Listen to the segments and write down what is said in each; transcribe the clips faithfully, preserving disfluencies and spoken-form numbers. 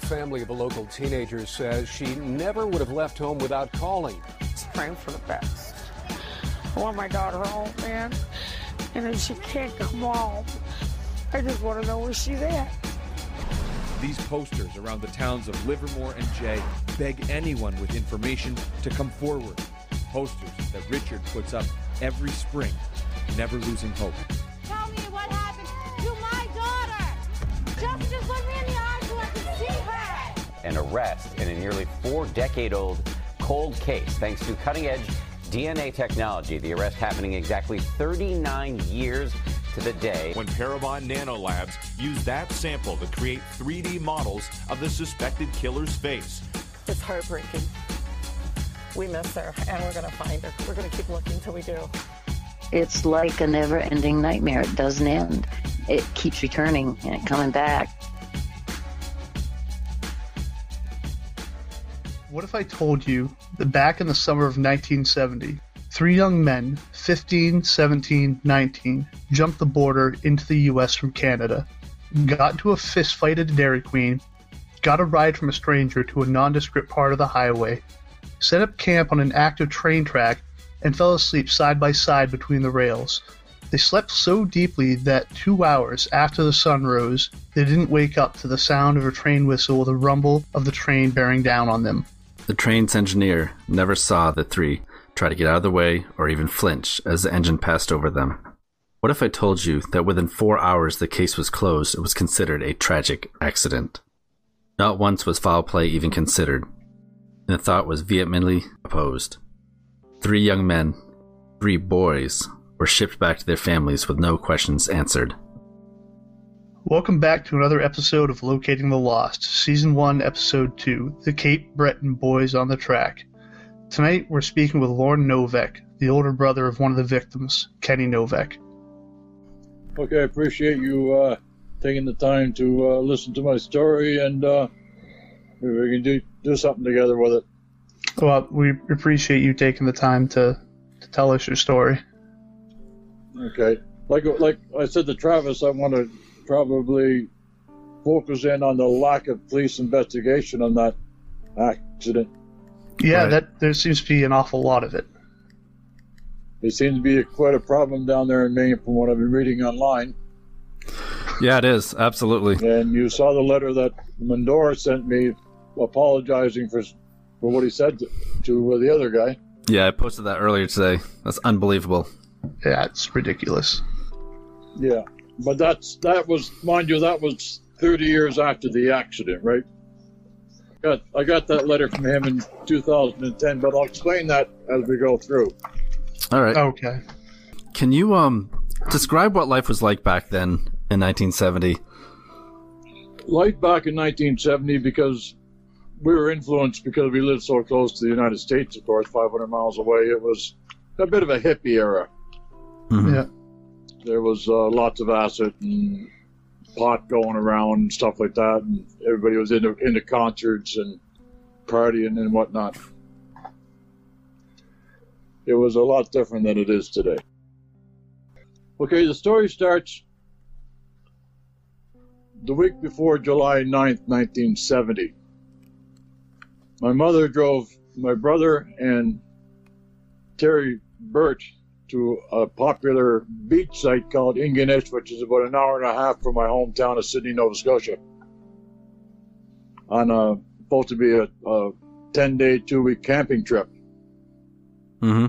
The family of a local teenager says she never would have left home without calling. Praying for the best. I want my daughter home, man. And if she can't come home, I just want to know, is she there? These posters around the towns of Livermore and Jay beg anyone with information to come forward. Posters that Richard puts up every spring, never losing hope. Tell me what happened to my daughter. Justin just looked me in the eye so I could see her. An arrest in a nearly four-decade-old cold case, thanks to cutting-edge D N A technology. The arrest happening exactly thirty-nine years to the day when Parabon Nano Labs used that sample to create three D models of the suspected killer's face. It's heartbreaking. We miss her, and we're going to find her. We're going to keep looking until we do. It's like a never-ending nightmare. It doesn't end. It keeps returning and coming back. What if I told you that back in the summer of nineteen seventy, three young men, fifteen, seventeen, nineteen, jumped the border into the U S from Canada, got into a fist fight at a Dairy Queen, got a ride from a stranger to a nondescript part of the highway, set up camp on an active train track, and fell asleep side by side between the rails. They slept so deeply that two hours after the sun rose, they didn't wake up to the sound of a train whistle or the rumble of the train bearing down on them. The train's engineer never saw the three try to get out of the way or even flinch as the engine passed over them. What if I told you that within four hours the case was closed and was considered a tragic accident? Not once was foul play even considered, and the thought was vehemently opposed. Three young men, three boys, were shipped back to their families with no questions answered. Welcome back to another episode of Locating the Lost, Season one, Episode two, The Cape Breton Boys on the Track. Tonight, we're speaking with Lorne Novak, the older brother of one of the victims, Kenny Novak. Okay, I appreciate you uh, taking the time to uh, listen to my story, and uh, maybe we can do do something together with it. Well, we appreciate you taking the time to, to tell us your story. Okay. Like like I said to Travis, I want to probably focus in on the lack of police investigation on that accident. Yeah, right. That there seems to be an awful lot of it. It seems to be a, quite a problem down there in Maine from what I've been reading online. Yeah, it is. Absolutely. And you saw the letter that Mandora sent me apologizing for... for what he said to, to uh, the other guy. Yeah, I posted that earlier today. That's unbelievable. Yeah, it's ridiculous. Yeah, but that's that was, mind you, that was thirty years after the accident, right? Got I got that letter from him in two thousand ten, but I'll explain that as we go through. All right. Okay. Can you um describe what life was like back then in nineteen seventy? Life back in nineteen seventy, because we were influenced because we lived so close to the United States, of course, five hundred miles away. It was a bit of a hippie era. Mm-hmm. Yeah. There was uh, lots of acid and pot going around and stuff like that. And everybody was into, into concerts and partying and whatnot. It was a lot different than it is today. Okay, the story starts the week before July ninth, nineteen seventy. My mother drove my brother and Terry Birch to a popular beach site called Ingonish, which is about an hour and a half from my hometown of Sydney, Nova Scotia, on a supposed to be a, a ten-day, two-week camping trip. Mm-hmm.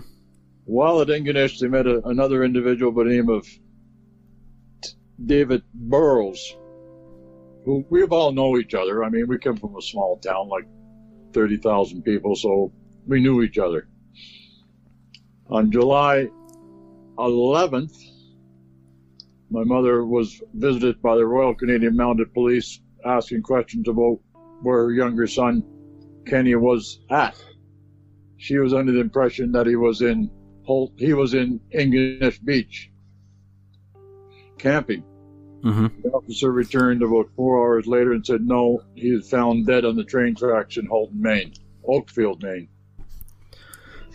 While at Ingonish, they met a, another individual by the name of T- David Burroughs, who we all know each other. I mean, we come from a small town like thirty thousand people, so we knew each other. On July eleventh, my mother was visited by the Royal Canadian Mounted Police asking questions about where her younger son, Kenny, was at. She was under the impression that he was in Holt, he was in Ingonish Beach, camping. Mm-hmm. The officer returned about four hours later and said, no, he was found dead on the train tracks in Houlton, Maine, Oakfield, Maine.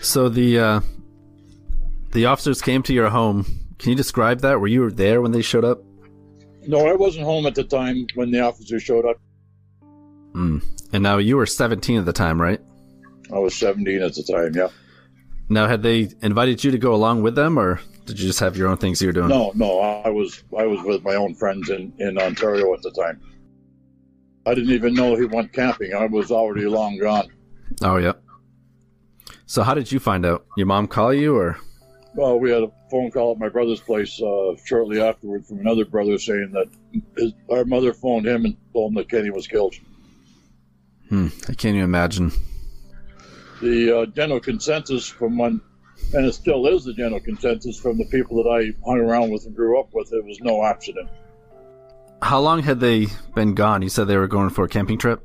So the uh, the officers came to your home. Can you describe that? Were you there when they showed up? No, I wasn't home at the time when the officer showed up. Mm. And now you were seventeen at the time, right? I was seventeen at the time, yeah. Now, had they invited you to go along with them, or did you just have your own things you were doing? No, no, I was I was with my own friends in, in Ontario at the time. I didn't even know he went camping. I was already long gone. Oh, yeah. So how did you find out? Your mom call you, or? Well, we had a phone call at my brother's place uh, shortly afterward from another brother saying that his, our mother phoned him and told him that Kenny was killed. Hmm, I can't even imagine. The uh, general consensus from one, and it still is the general consensus from the people that I hung around with and grew up with, it was no accident. How long had they been gone? You said they were going for a camping trip?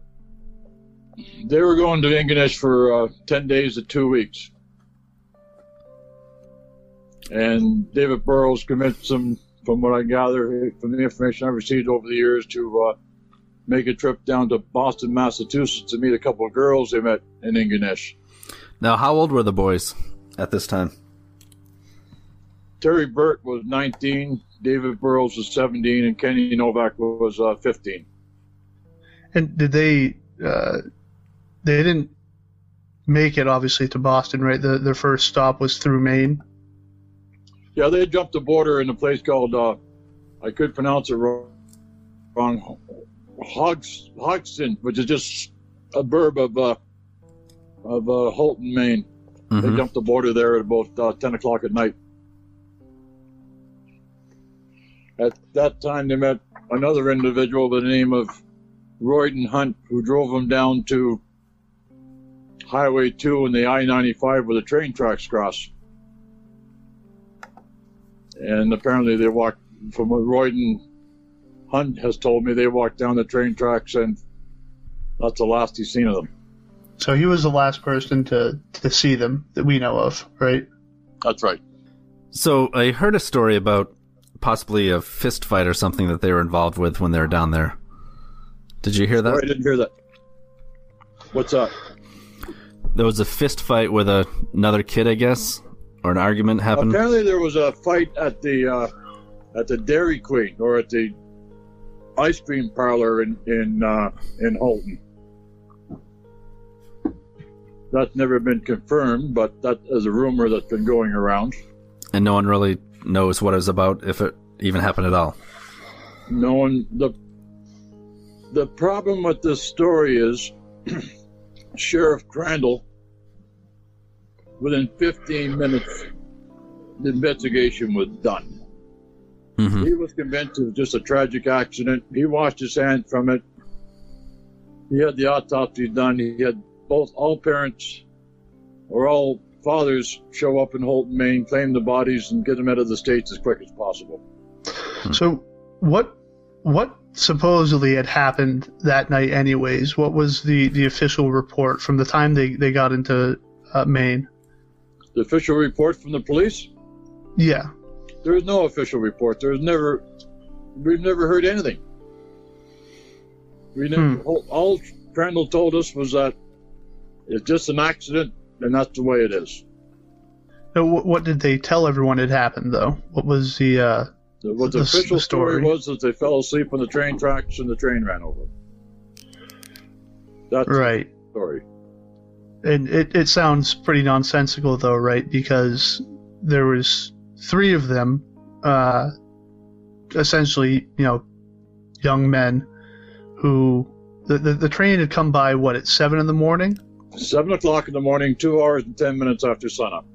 They were going to Ingonish for uh, ten days to two weeks. And David Burroughs convinced them, from what I gather, from the information I've received over the years, to uh, make a trip down to Boston, Massachusetts to meet a couple of girls they met in Ingonish. Now, how old were the boys at this time? Terry Birch was nineteen, David Burroughs was seventeen, and Kenny Novak was uh, fifteen. And did they, uh, they didn't make it, obviously, to Boston, right? The, their first stop was through Maine? Yeah, they jumped the border in a place called, uh, I could pronounce it wrong, wrong Hogs, Hodgdon, which is just a burb of uh, of uh, Houlton, Maine. Mm-hmm. They jumped the border there at about uh, ten o'clock at night. At that time, they met another individual by the name of Royden Hunt, who drove them down to Highway two and the I ninety-five where the train tracks cross. And apparently they walked, from what Royden Hunt has told me, they walked down the train tracks, and that's the last he's seen of them. So he was the last person to, to see them that we know of, right? That's right. So I heard a story about possibly a fist fight or something that they were involved with when they were down there. Did you hear that? No, I didn't hear that. What's up? There was a fist fight with a, another kid, I guess? Or an argument happened? Apparently there was a fight at the uh, at the Dairy Queen, or at the ice cream parlor in in, uh, in Houlton. That's never been confirmed, but that is a rumor that's been going around. And no one really knows what it was about, if it even happened at all. No one... The, the problem with this story is Sheriff Crandall, within fifteen minutes, the investigation was done. Mm-hmm. He was convinced it was just a tragic accident. He washed his hands from it. He had the autopsy done. He had both all parents or all fathers show up in Houlton, Maine, claim the bodies, and get them out of the States as quick as possible. So what what supposedly had happened that night anyways? What was the, the official report from the time they, they got into uh, Maine? The official report from the police? Yeah. There is no official report. There's never, we've never heard anything. We never, hmm. all, all Crandall told us was that it's just an accident, and that's the way it is. Now, what, what did they tell everyone had happened, though? What was the uh, the, what the, the official the story? story was that they fell asleep on the train tracks and the train ran over. That's right. The story. And it, it sounds pretty nonsensical, though, right? Because there was three of them, uh, essentially, you know, young men who the, the the train had come by, what, at seven in the morning? Seven o'clock in the morning, two hours and ten minutes after sunup.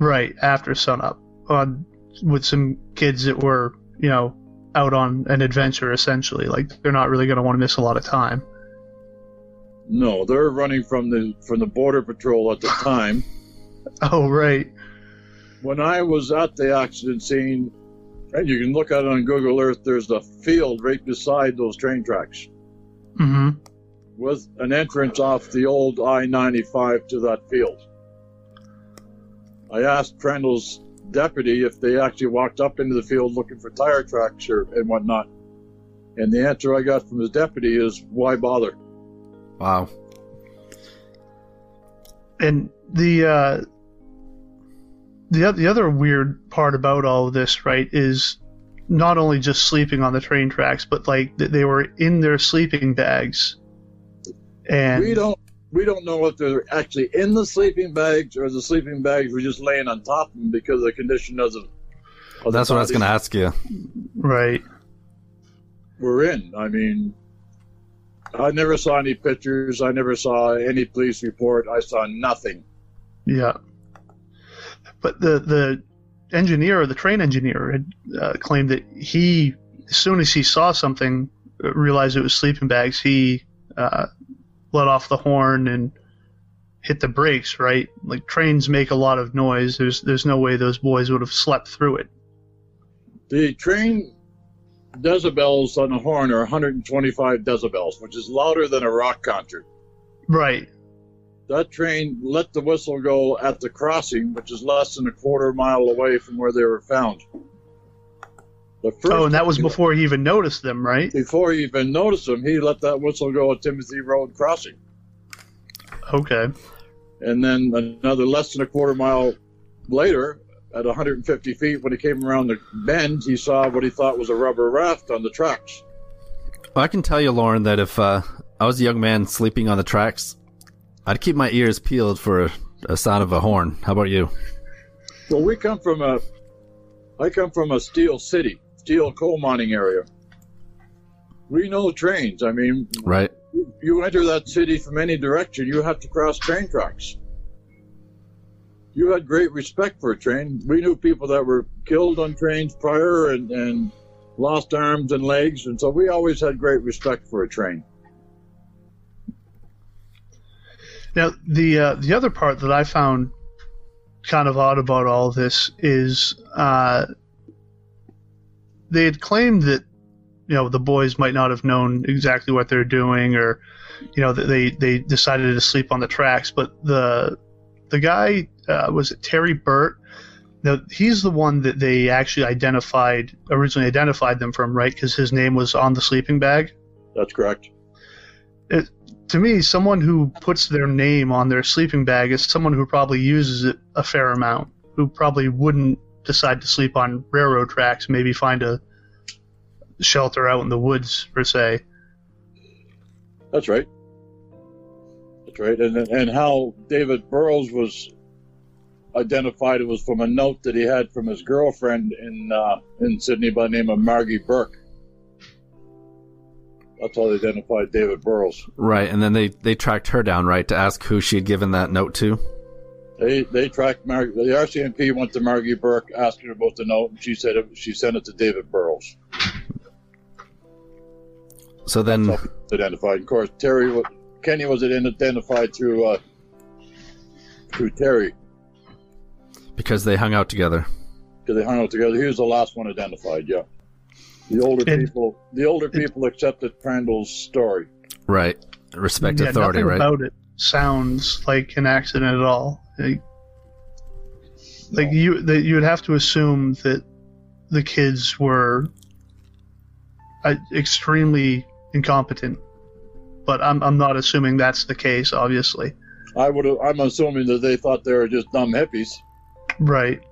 Right, after sunup, on with some kids that were, you know, out on an adventure, essentially. Like, they're not really going to want to miss a lot of time. No, they're running from the from the border patrol at the time. Oh, right. When I was at the accident scene, and you can look at it on Google Earth, there's a field right beside those train tracks. Mm-hmm. With an entrance off the old I ninety-five to that field. I asked Crandall's deputy if they actually walked up into the field looking for tire tracks or and whatnot. And the answer I got from his deputy is, why bother? Wow. And the uh, the the other weird part about all of this, right, is not only just sleeping on the train tracks, but like they were in their sleeping bags. And we don't we don't know if they're actually in the sleeping bags or the sleeping bags were just laying on top of them because of the condition of the. Of That's the what I was going to ask you. Right. We're in. I mean, I never saw any pictures. I never saw any police report. I saw nothing. Yeah. But the the engineer, the train engineer, had uh, claimed that he, as soon as he saw something, realized it was sleeping bags, he uh, let off the horn and hit the brakes, right? Like, trains make a lot of noise. There's, there's no way those boys would have slept through it. The train decibels on the horn are one hundred twenty-five decibels, which is louder than a rock concert. Right. That train let the whistle go at the crossing, which is less than a quarter mile away from where they were found. The first oh, and that was before he even noticed them, right? Before he even noticed them, he let that whistle go at Timothy Road crossing. Okay. And then another less than a quarter mile later, at one hundred fifty feet, when he came around the bend, he saw what he thought was a rubber raft on the tracks. Well, I can tell you, Lauren, that if uh, I was a young man sleeping on the tracks, I'd keep my ears peeled for a, a sound of a horn. How about you? Well, we come from a, I come from a steel city, steel coal mining area. We know trains. I mean, right. You, you enter that city from any direction, you have to cross train tracks. You had great respect for a train. We knew people that were killed on trains prior and, and lost arms and legs, and so we always had great respect for a train. Now, the uh, the other part that I found kind of odd about all this is uh, they had claimed that, you know, the boys might not have known exactly what they're doing, or, you know, they they decided to sleep on the tracks, but the the guy uh, was it Terry Birch? Now, he's the one that they actually identified originally identified them from, right? Because his name was on the sleeping bag. That's correct. It, to me, someone who puts their name on their sleeping bag is someone who probably uses it a fair amount, who probably wouldn't decide to sleep on railroad tracks, maybe find a shelter out in the woods, per se. That's right. That's right. And, and how David Burroughs was identified, it was from a note that he had from his girlfriend in, uh, in Sydney by the name of Margie Burke. That's how they identified David Burroughs. Right, and then they, they tracked her down, right, to ask who she had given that note to? They they tracked Margie. The R C M P went to Margie Burke, asked her about the note, and she said it, she sent it to David Burroughs. So then... That's how they identified. Of course, Terry was, Kenny was identified through, uh, through Terry. Because they hung out together. Because they hung out together. He was the last one identified, yeah. The older it, people, the older people it, accepted Crandall's story. Right, respect yeah, authority. Nothing right. About it sounds like an accident at all. Like, no. like you, that you would have to assume that the kids were uh, extremely incompetent. But I'm, I'm not assuming that's the case. Obviously, I would. I'm assuming that they thought they were just dumb hippies. Right,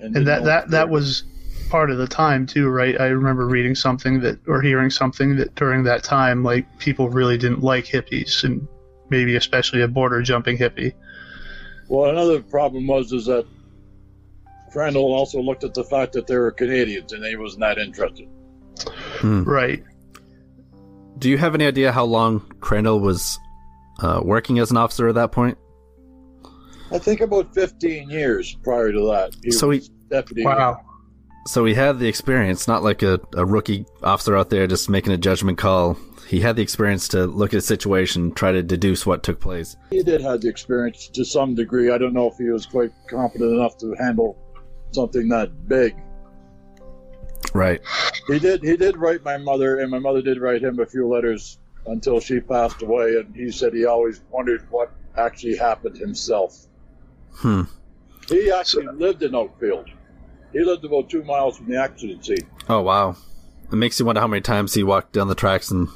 and, and that, that, that was. Part of the time too, right? I remember reading something that, or hearing something that during that time, like, people really didn't like hippies, and maybe especially a border jumping hippie. Well, another problem was is that Crandall also looked at the fact that they were Canadians, and he was not interested. Hmm. Right. Do you have any idea how long Crandall was uh, working as an officer at that point? I think about fifteen years prior to that. He so was he deputy. Wow. So he had the experience, not like a, a rookie officer out there just making a judgment call. He had the experience to look at a situation, try to deduce what took place. He did have the experience to some degree. I don't know if he was quite competent enough to handle something that big. Right. He did He did write my mother, and my mother did write him a few letters until she passed away, and he said he always wondered what actually happened himself. Hmm. He actually so, lived in Oakfield. He lived about two miles from the accident scene. Oh, wow. It makes you wonder how many times he walked down the tracks and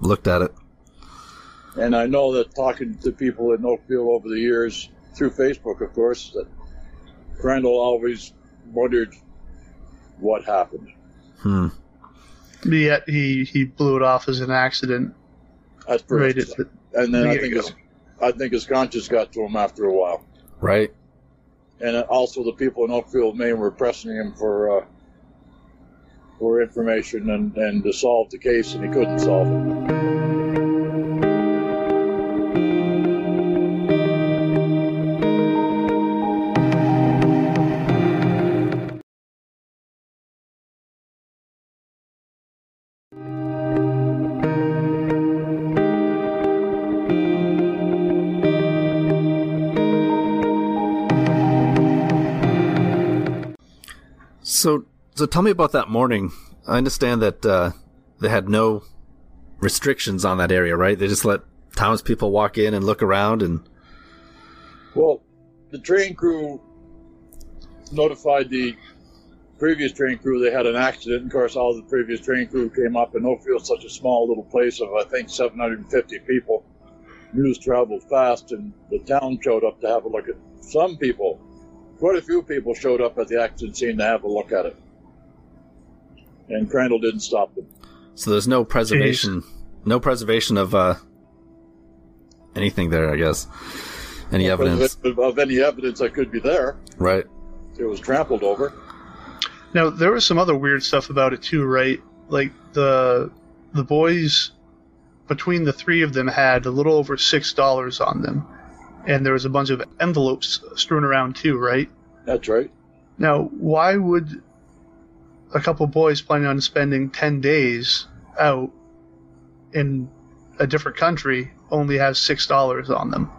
looked at it. And I know that talking to people in Oakfield over the years, through Facebook, of course, that Crandall always wondered what happened. Hmm. But yet he, he blew it off as an accident. At first. Right at, the, and then I think his, I think his conscience got to him after a while. Right. And also the people in Oakfield, Maine, were pressing him for uh, for information and, and to solve the case, and he couldn't solve it. So, so tell me about that morning. I understand that uh, they had no restrictions on that area, right? They just let townspeople walk in and look around, and well, the train crew notified the previous train crew they had an accident. Of course, all the previous train crew came up, and Oakfield, such a small little place of I think seven hundred fifty people. News traveled fast, and the town showed up to have a look at some people. Quite a few people showed up at the accident scene to have a look at it. And Crandall didn't stop them. So there's no preservation, Jeez. no preservation of uh, anything there, I guess. Any no evidence? Of any evidence that could be there. Right. It was trampled over. Now, there was some other weird stuff about it too, right? Like the the boys, between the three of them, had a little over six dollars on them. And there was a bunch of envelopes strewn around too, right? That's right. Now, why would a couple boys planning on spending ten days out in a different country only have six dollars on them?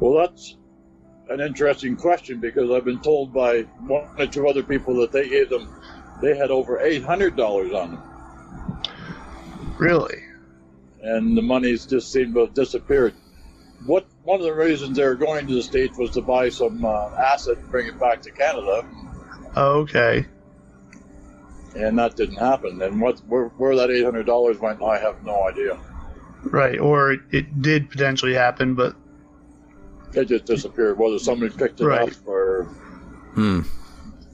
Well, that's an interesting question, because I've been told by one or two other people that they gave them, they had over eight hundred dollars on them. Really? And the money's just seemed to have disappeared. What one of the reasons they were going to the States was to buy some uh, acid and bring it back to Canada. Okay. And that didn't happen. And what where, where that eight hundred dollars went, I have no idea. Right, or it, it did potentially happen, but it just disappeared. Whether somebody picked it right. up or hmm.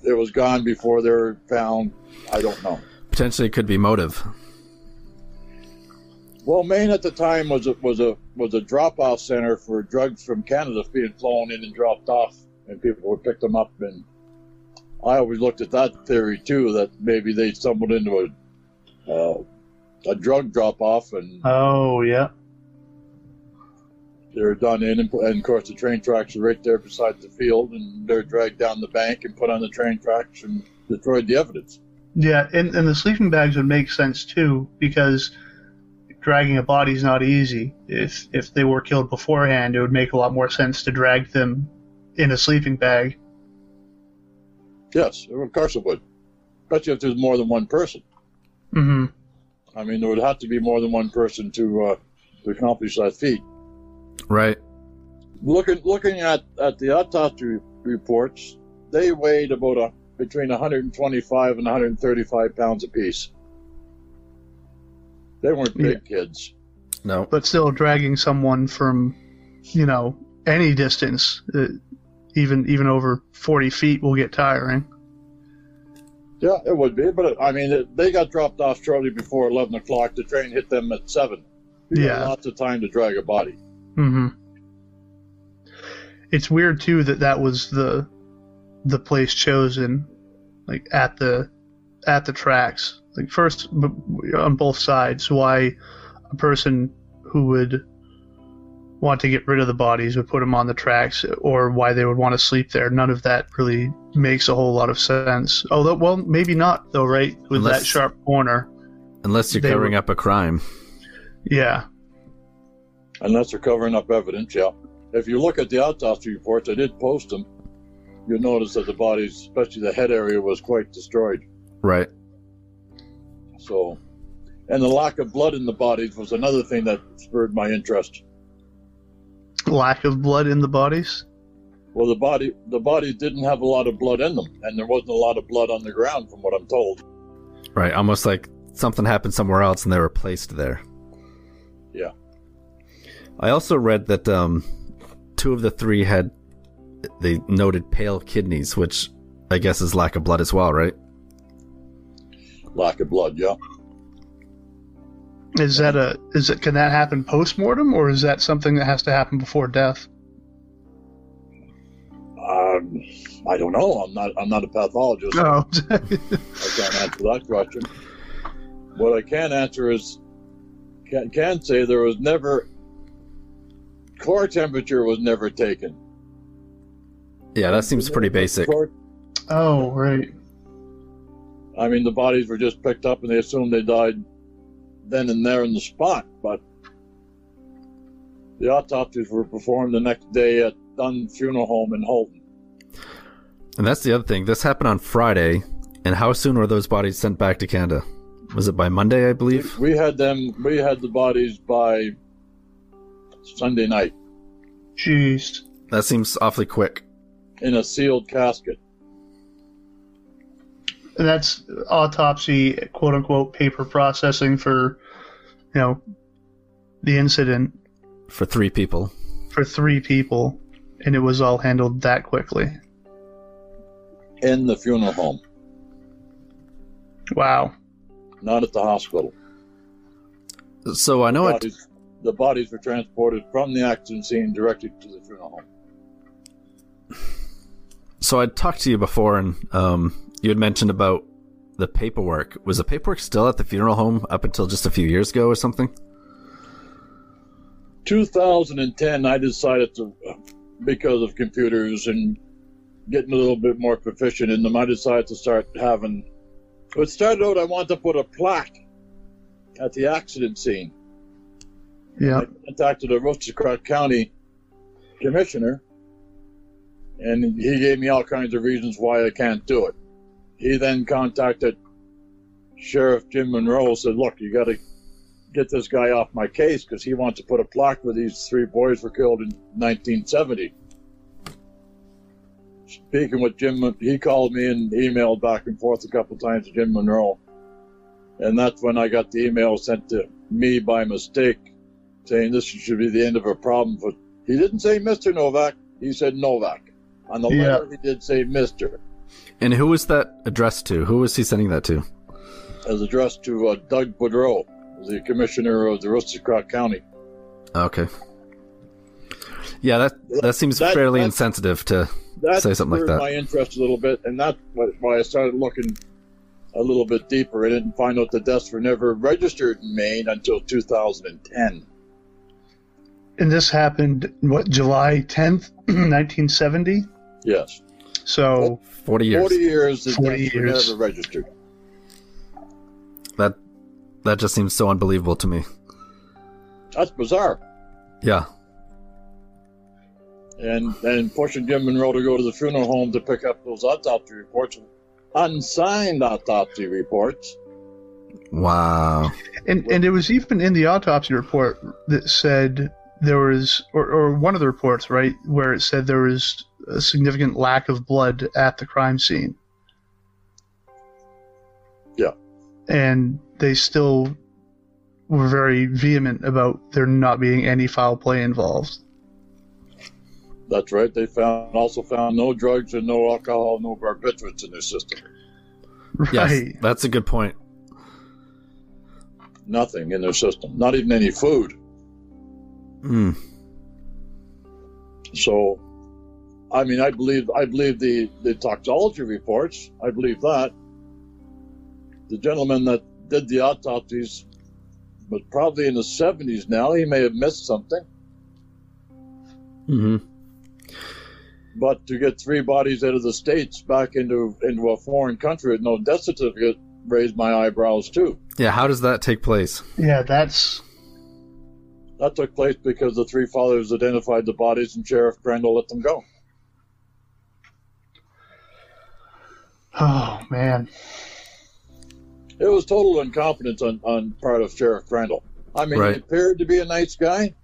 it was gone before they were found, I don't know. Potentially, it could be motive. Well, Maine at the time was a, was a was a drop-off center for drugs from Canada being flown in and dropped off, and people would pick them up. And I always looked at that theory too, that maybe they stumbled into a uh, a drug drop-off, and oh yeah, they're done in, and, and of course the train tracks are right there beside the field, and they're dragged down the bank and put on the train tracks and destroyed the evidence. Yeah, and and the sleeping bags would make sense too, because dragging a body is not easy. If if they were killed beforehand, it would make a lot more sense to drag them in a sleeping bag. Yes, of course it would. Especially if there's more than one person. Mm-hmm. I mean, there would have to be more than one person to uh, to accomplish that feat. Right. Looking looking at, at the autopsy reports, they weighed about a, between one hundred twenty-five and one hundred thirty-five pounds apiece. They weren't big yeah. kids. No. But still, dragging someone from, you know, any distance, uh, even even over forty feet, will get tiring. Yeah, it would be. But, it, I mean, it, they got dropped off shortly before eleven o'clock. The train hit them at seven. You yeah. got lots of time to drag a body. Mm-hmm. It's weird, too, that that was the the place chosen, like, at the at the tracks. Like, first, on both sides, why a person who would want to get rid of the bodies would put them on the tracks, or why they would want to sleep there. None of that really makes a whole lot of sense. Although, well, maybe not, though, right? With unless, that sharp corner. Unless you're covering were, up a crime. Yeah. Unless you're covering up evidence, yeah. If you look at the autopsy reports, I did post them, you'll notice that the bodies, especially the head area, was quite destroyed. Right. So, and the lack of blood in the bodies was another thing that spurred my interest. Lack of blood in the bodies? Well, the body the bodies didn't have a lot of blood in them, and there wasn't a lot of blood on the ground, from what I'm told. Right, almost like something happened somewhere else and they were placed there. Yeah. I also read that um, two of the three had, they noted pale kidneys, which I guess is lack of blood as well, right? Lack of blood, yeah. Is that a is it can that happen post-mortem, or is that something that has to happen before death? Um, I don't know. I'm not I'm not a pathologist. No. So I can't answer that question. What I can answer is can can say there was never core temperature was never taken. Yeah, that seems pretty basic. Core, oh, right. I mean, the bodies were just picked up and they assumed they died then and there in the spot, but the autopsies were performed the next day at Dunn Funeral Home in Houlton. And that's the other thing. This happened on Friday, and how soon were those bodies sent back to Canada? Was it by Monday, I believe? We, we had them. We had the bodies by Sunday night. Jeez. That seems awfully quick. In a sealed casket. And that's autopsy, quote unquote, paper processing for, you know, the incident. For three people. For three people. And it was all handled that quickly. In the funeral home. Wow. Not at the hospital. So I know the bodies, it... the bodies were transported from the accident scene directly to the funeral home. So I talked to you before, and um, you had mentioned about the paperwork. Was the paperwork still at the funeral home up until just a few years ago or something? two thousand ten, I decided to, because of computers and getting a little bit more proficient in them, I decided to start having... It started out, I wanted to put a plaque at the accident scene. Yeah. I contacted a Aroostook County commissioner, and he gave me all kinds of reasons why I can't do it. He then contacted Sheriff Jim Monroe and said, look, you got to get this guy off my case because he wants to put a plaque where these three boys were killed in nineteen seventy. Speaking with Jim, he called me and emailed back and forth a couple times to Jim Monroe. And that's when I got the email sent to me by mistake saying this should be the end of a problem. For he didn't say Mister Novak. He said Novak. On the yeah. letter, he did say Mister And who was that addressed to? Who was he sending that to? It was addressed to uh, Doug Boudreaux, the commissioner of the Aroostook County. Okay. Yeah, that that seems that, fairly that, insensitive to say something like that. That my interest a little bit, and that's why I started looking a little bit deeper in it and find out the deaths were never registered in Maine until two thousand ten. And this happened, what, July tenth, nineteen seventy? Yes. So forty years. forty years the deaths were never registered. That that just seems so unbelievable to me. That's bizarre. Yeah. And and pushing Jim Monroe to go to the funeral home to pick up those autopsy reports, unsigned autopsy reports. Wow. And and it was even in the autopsy report that said there was, or or one of the reports, right, where it said there was a significant lack of blood at the crime scene. Yeah. And they still were very vehement about there not being any foul play involved. That's right. They found also found no drugs and no alcohol, no barbiturates in their system. Right. Yes, that's a good point. Nothing in their system. Not even any food. Hmm. So... I mean, I believe I believe the, the toxicology reports. I believe that. The gentleman that did the autopsies was probably in the seventies now. He may have missed something. Mm-hmm. But to get three bodies out of the States back into, into a foreign country with no death certificate raised my eyebrows, too. Yeah, how does that take place? Yeah, that's... That took place because the three fathers identified the bodies and Sheriff Crandall let them go. Oh, man. It was total incompetence on, on part of Sheriff Crandall. I mean, right. He appeared to be a nice guy.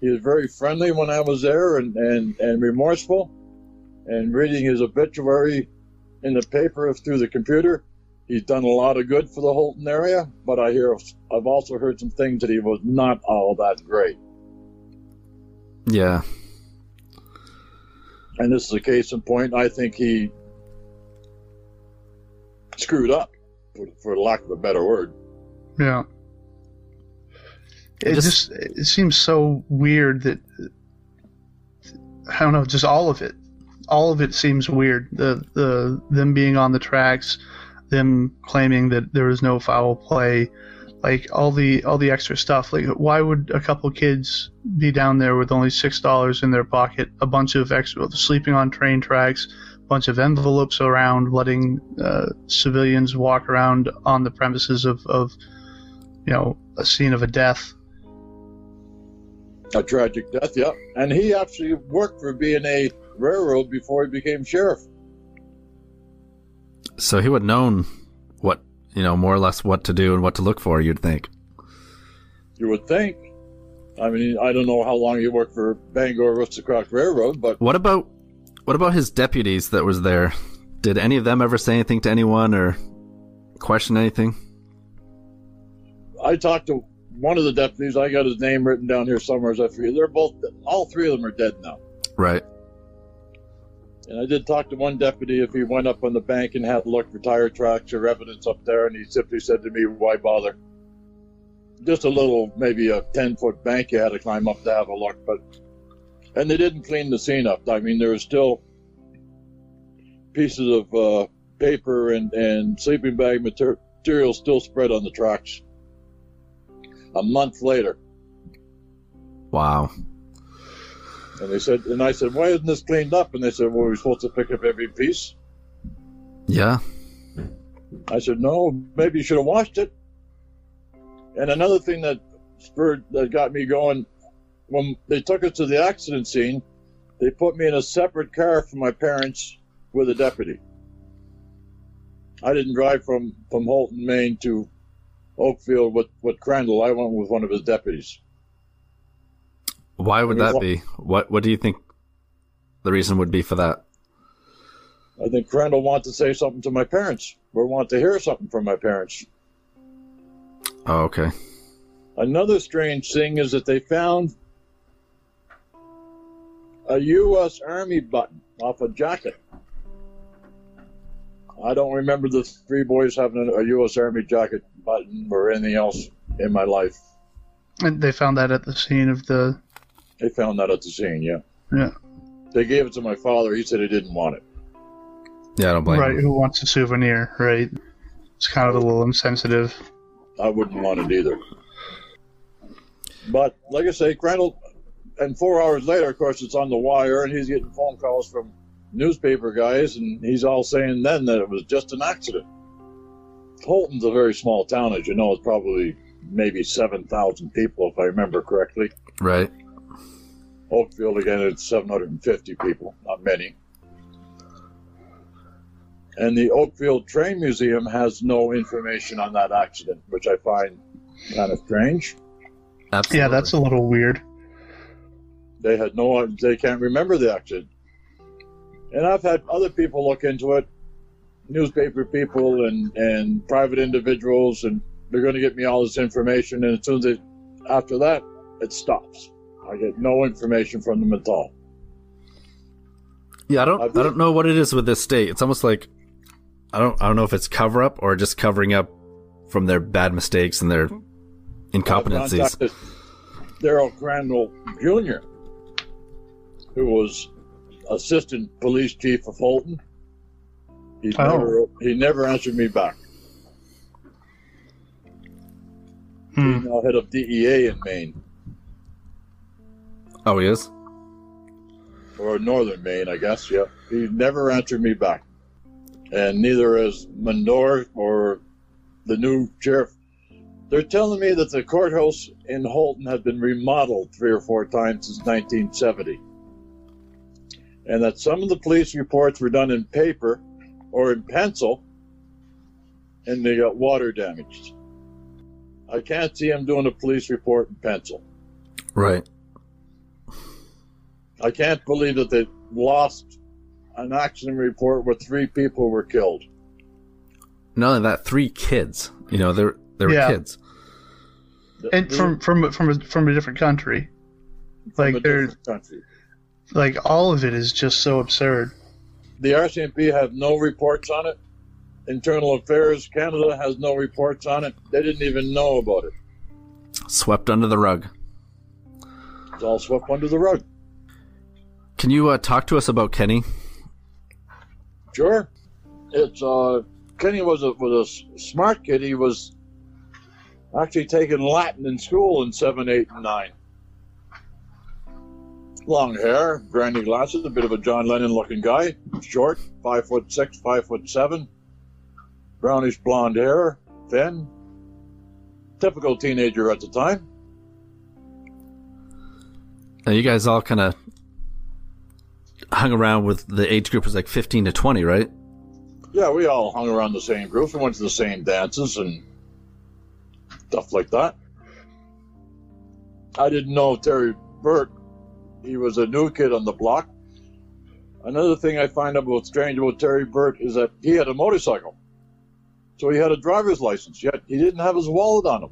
He was very friendly when I was there and, and, and remorseful. And reading his obituary in the paper through the computer, he's done a lot of good for the Houlton area. But I hear, I've also heard some things that he was not all that great. Yeah. And this is a case in point. I think he... screwed up, for, for lack of a better word. Yeah. It, it just, just it seems so weird that, I don't know, just all of it. All of it seems weird. The the them being on the tracks, them claiming that there was no foul play, like all the all the extra stuff. Like, why would a couple kids be down there with only six dollars in their pocket, a bunch of extra sleeping on train tracks, a bunch of envelopes around, letting uh, civilians walk around on the premises of, of you know a scene of a death. A tragic death, yeah. And he actually worked for B and A Railroad before he became sheriff. So he would have known what, you know, more or less what to do and what to look for, you'd think. You would think. I mean, I don't know how long he worked for Bangor and Aroostook Railroad, but... What about what about his deputies that was there? Did any of them ever say anything to anyone or question anything? I talked to one of the deputies. I got his name written down here somewhere. I forget. They're both... All three of them are dead now. Right. And I did talk to one deputy if he went up on the bank and had to look for tire tracks or evidence up there, and he simply said to me, why bother? Just a little, maybe a ten-foot bank you had to climb up to have a look. But and they didn't clean the scene up. I mean, there was still pieces of uh, paper and, and sleeping bag mater- material still spread on the tracks a month later. Wow. And they said, and I said, why isn't this cleaned up? And they said, well, we're supposed to pick up every piece. Yeah. I said, no, maybe you should have washed it. And another thing that spurred, that got me going, when they took us to the accident scene, they put me in a separate car from my parents with a deputy. I didn't drive from, from Houlton, Maine to Oakfield with, with Crandall. I went with one of his deputies. Why would that be? What What do you think the reason would be for that? I think Crandall wanted to say something to my parents, or wanted to hear something from my parents. Oh, okay. Another strange thing is that they found a U S Army button off a jacket. I don't remember the three boys having a U S Army jacket button or anything else in my life. And they found that at the scene of the... They found that at the scene, yeah. Yeah. They gave it to my father. He said he didn't want it. Yeah, I don't blame him. Right, who wants a souvenir, right? It's kind of a little insensitive. I wouldn't want it either. But, like I say, Crandall, and four hours later, of course, it's on the wire, and he's getting phone calls from newspaper guys, and he's all saying then that it was just an accident. Houlton's a very small town, as you know. It's probably maybe seven thousand people, if I remember correctly. Right. Oakfield, again, it's seven hundred fifty people, not many. And the Oakfield Train Museum has no information on that accident, which I find kind of strange. Absolutely. Yeah, that's a little weird. They had no, they can't remember the accident. And I've had other people look into it, newspaper people and, and private individuals, and they're going to get me all this information, and as soon as they, after that, it stops. I get no information from them at all. Yeah, I don't. I've I don't know what it is with this state. It's almost like I don't. I don't know if it's cover up or just covering up from their bad mistakes and their incompetencies. Daryl Crandall Junior, who was assistant police chief of Houlton, he oh. never he never answered me back. Hmm. He's now head of D E A in Maine. Oh, he is? Or northern Maine, I guess, yeah. He never answered me back. And neither is Mandor or the new sheriff. They're telling me that the courthouse in Houlton has been remodeled three or four times since nineteen seventy. And that some of the police reports were done in paper or in pencil, and they got water damaged. I can't see him doing a police report in pencil. Right. I can't believe that they lost an accident report where three people were killed. None of that, three kids. You know, they're they're yeah. kids, and from from from a, from a different country. Like from a different country. Like all of it is just so absurd. The R C M P have no reports on it. Internal Affairs Canada has no reports on it. They didn't even know about it. Swept under the rug. It's all swept under the rug. Can you uh, talk to us about Kenny? Sure. It's uh, Kenny was a, was a smart kid. He was actually taking Latin in school in seven, eight, and nine. Long hair, granny glasses, a bit of a John Lennon-looking guy. Short, five foot six, five foot seven. Brownish blonde hair, thin. Typical teenager at the time. Now you guys all kind of hung around with the age group was like fifteen to twenty, right? Yeah, we all hung around the same groups. We went to the same dances and stuff like that. I didn't know Terry Burke. He was a new kid on the block. Another thing I find out about strange about Terry Burke is that he had a motorcycle. So he had a driver's license, yet he didn't have his wallet on him.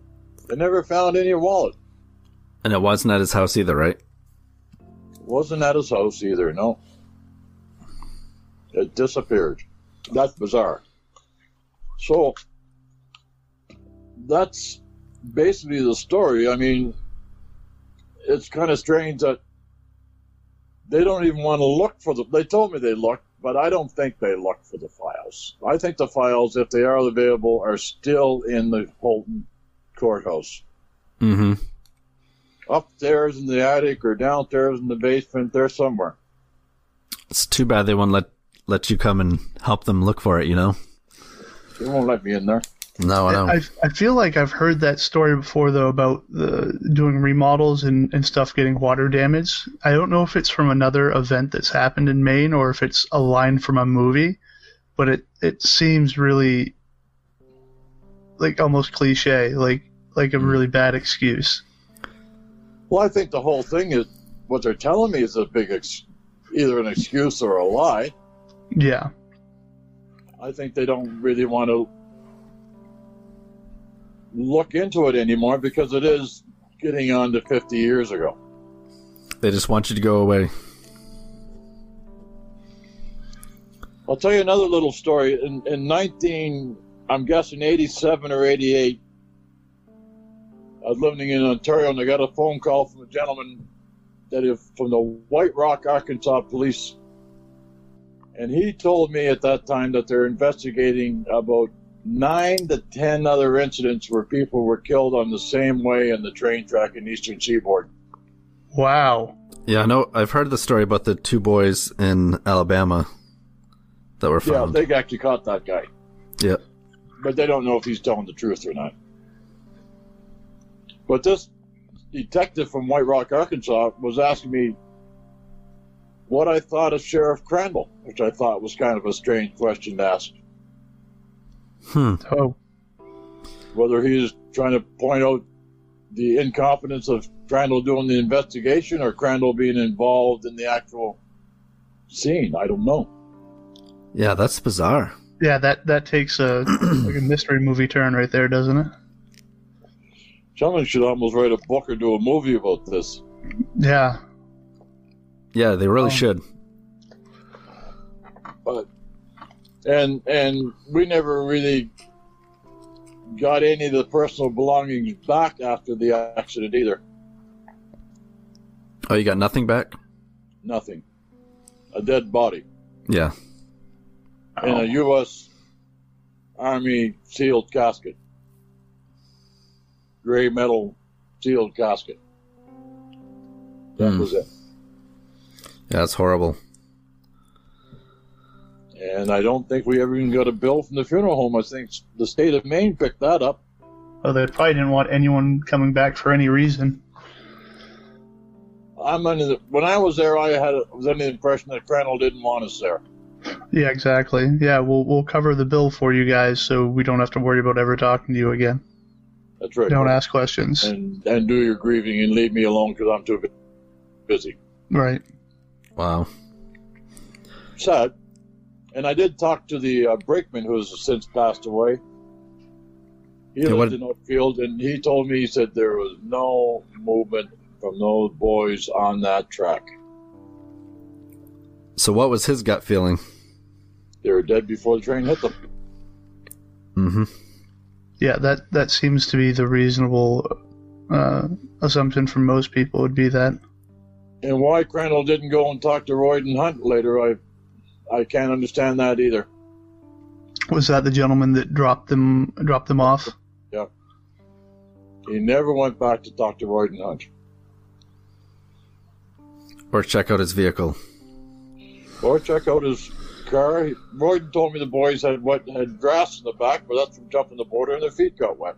They never found any wallet. And it wasn't at his house either, right? It wasn't at his house either, no. It disappeared. That's bizarre. So, that's basically the story. I mean, it's kind of strange that they don't even want to look for the... They told me they looked. But I don't think they look for the files. I think the files, if they are available, are still in the Houlton courthouse. Mm-hmm. Upstairs in the attic or downstairs in the basement, they're somewhere. It's too bad they won't let, let you come and help them look for it, you know? They won't let me in there. No, I don't. I, I feel like I've heard that story before, though, about the, doing remodels and, and stuff getting water damage. I don't know if it's from another event that's happened in Maine or if it's a line from a movie, but it, it seems really, like, almost cliche, like, like a really bad excuse. Well, I think the whole thing is, what they're telling me is a big, ex- either an excuse or a lie. Yeah. I think they don't really want to look into it anymore because it is getting on to fifty years ago. They just want you to go away. I'll tell you another little story. In, in nineteen, I'm guessing eighty-seven or eighty-eight, I was living in Ontario and I got a phone call from a gentleman that is from the White Rock Arkansas Police, and he told me at that time that they're investigating about nine to ten other incidents where people were killed on the same way in the train track in Eastern Seaboard. Wow. Yeah, I know. I've heard the story about the two boys in Alabama that were found. Yeah, they actually caught that guy. Yeah. But they don't know if he's telling the truth or not. But this detective from White Rock, Arkansas, was asking me what I thought of Sheriff Crandall, which I thought was kind of a strange question to ask. Hmm. So, whether he's trying to point out the incompetence of Crandall doing the investigation or Crandall being involved in the actual scene, I don't know. Yeah, that's bizarre. Yeah, that, that takes a, like a mystery movie turn right there, doesn't it? Someone should almost write a book or do a movie about this. Yeah. Yeah, they really um, should. But... And and we never really got any of the personal belongings back after the accident either. Oh, you got nothing back? Nothing. A dead body. Yeah. And oh. a U S Army sealed casket. Gray metal sealed casket. That mm. was it. Yeah, that's horrible. And I don't think we ever even got a bill from the funeral home. I think the state of Maine picked that up. Oh, they probably didn't want anyone coming back for any reason. I'm under the, when I was there, I had a, was under the impression that Crandall didn't want us there. Yeah, exactly. Yeah, we'll we'll cover the bill for you guys, so we don't have to worry about ever talking to you again. That's right. Don't right. ask questions. And and do your grieving and leave me alone because I'm too busy. Right. Wow. Sad. And I did talk to the uh, brakeman who has since passed away. He yeah, lived what? in Oakfield, and he told me, he said there was no movement from those boys on that track. So what was his gut feeling? They were dead before the train hit them. Mm-hmm. Yeah, that, that seems to be the reasonable uh, assumption from most people would be that. And why Crandall didn't go and talk to Royden Hunt later, I I can't understand that either. Was that the gentleman that dropped them dropped them off? Yeah. He never went back to talk to Royden Hunt. Or check out his vehicle. Or check out his car. Royden told me the boys had wet, had grass in the back, but that's from jumping the border and their feet got wet.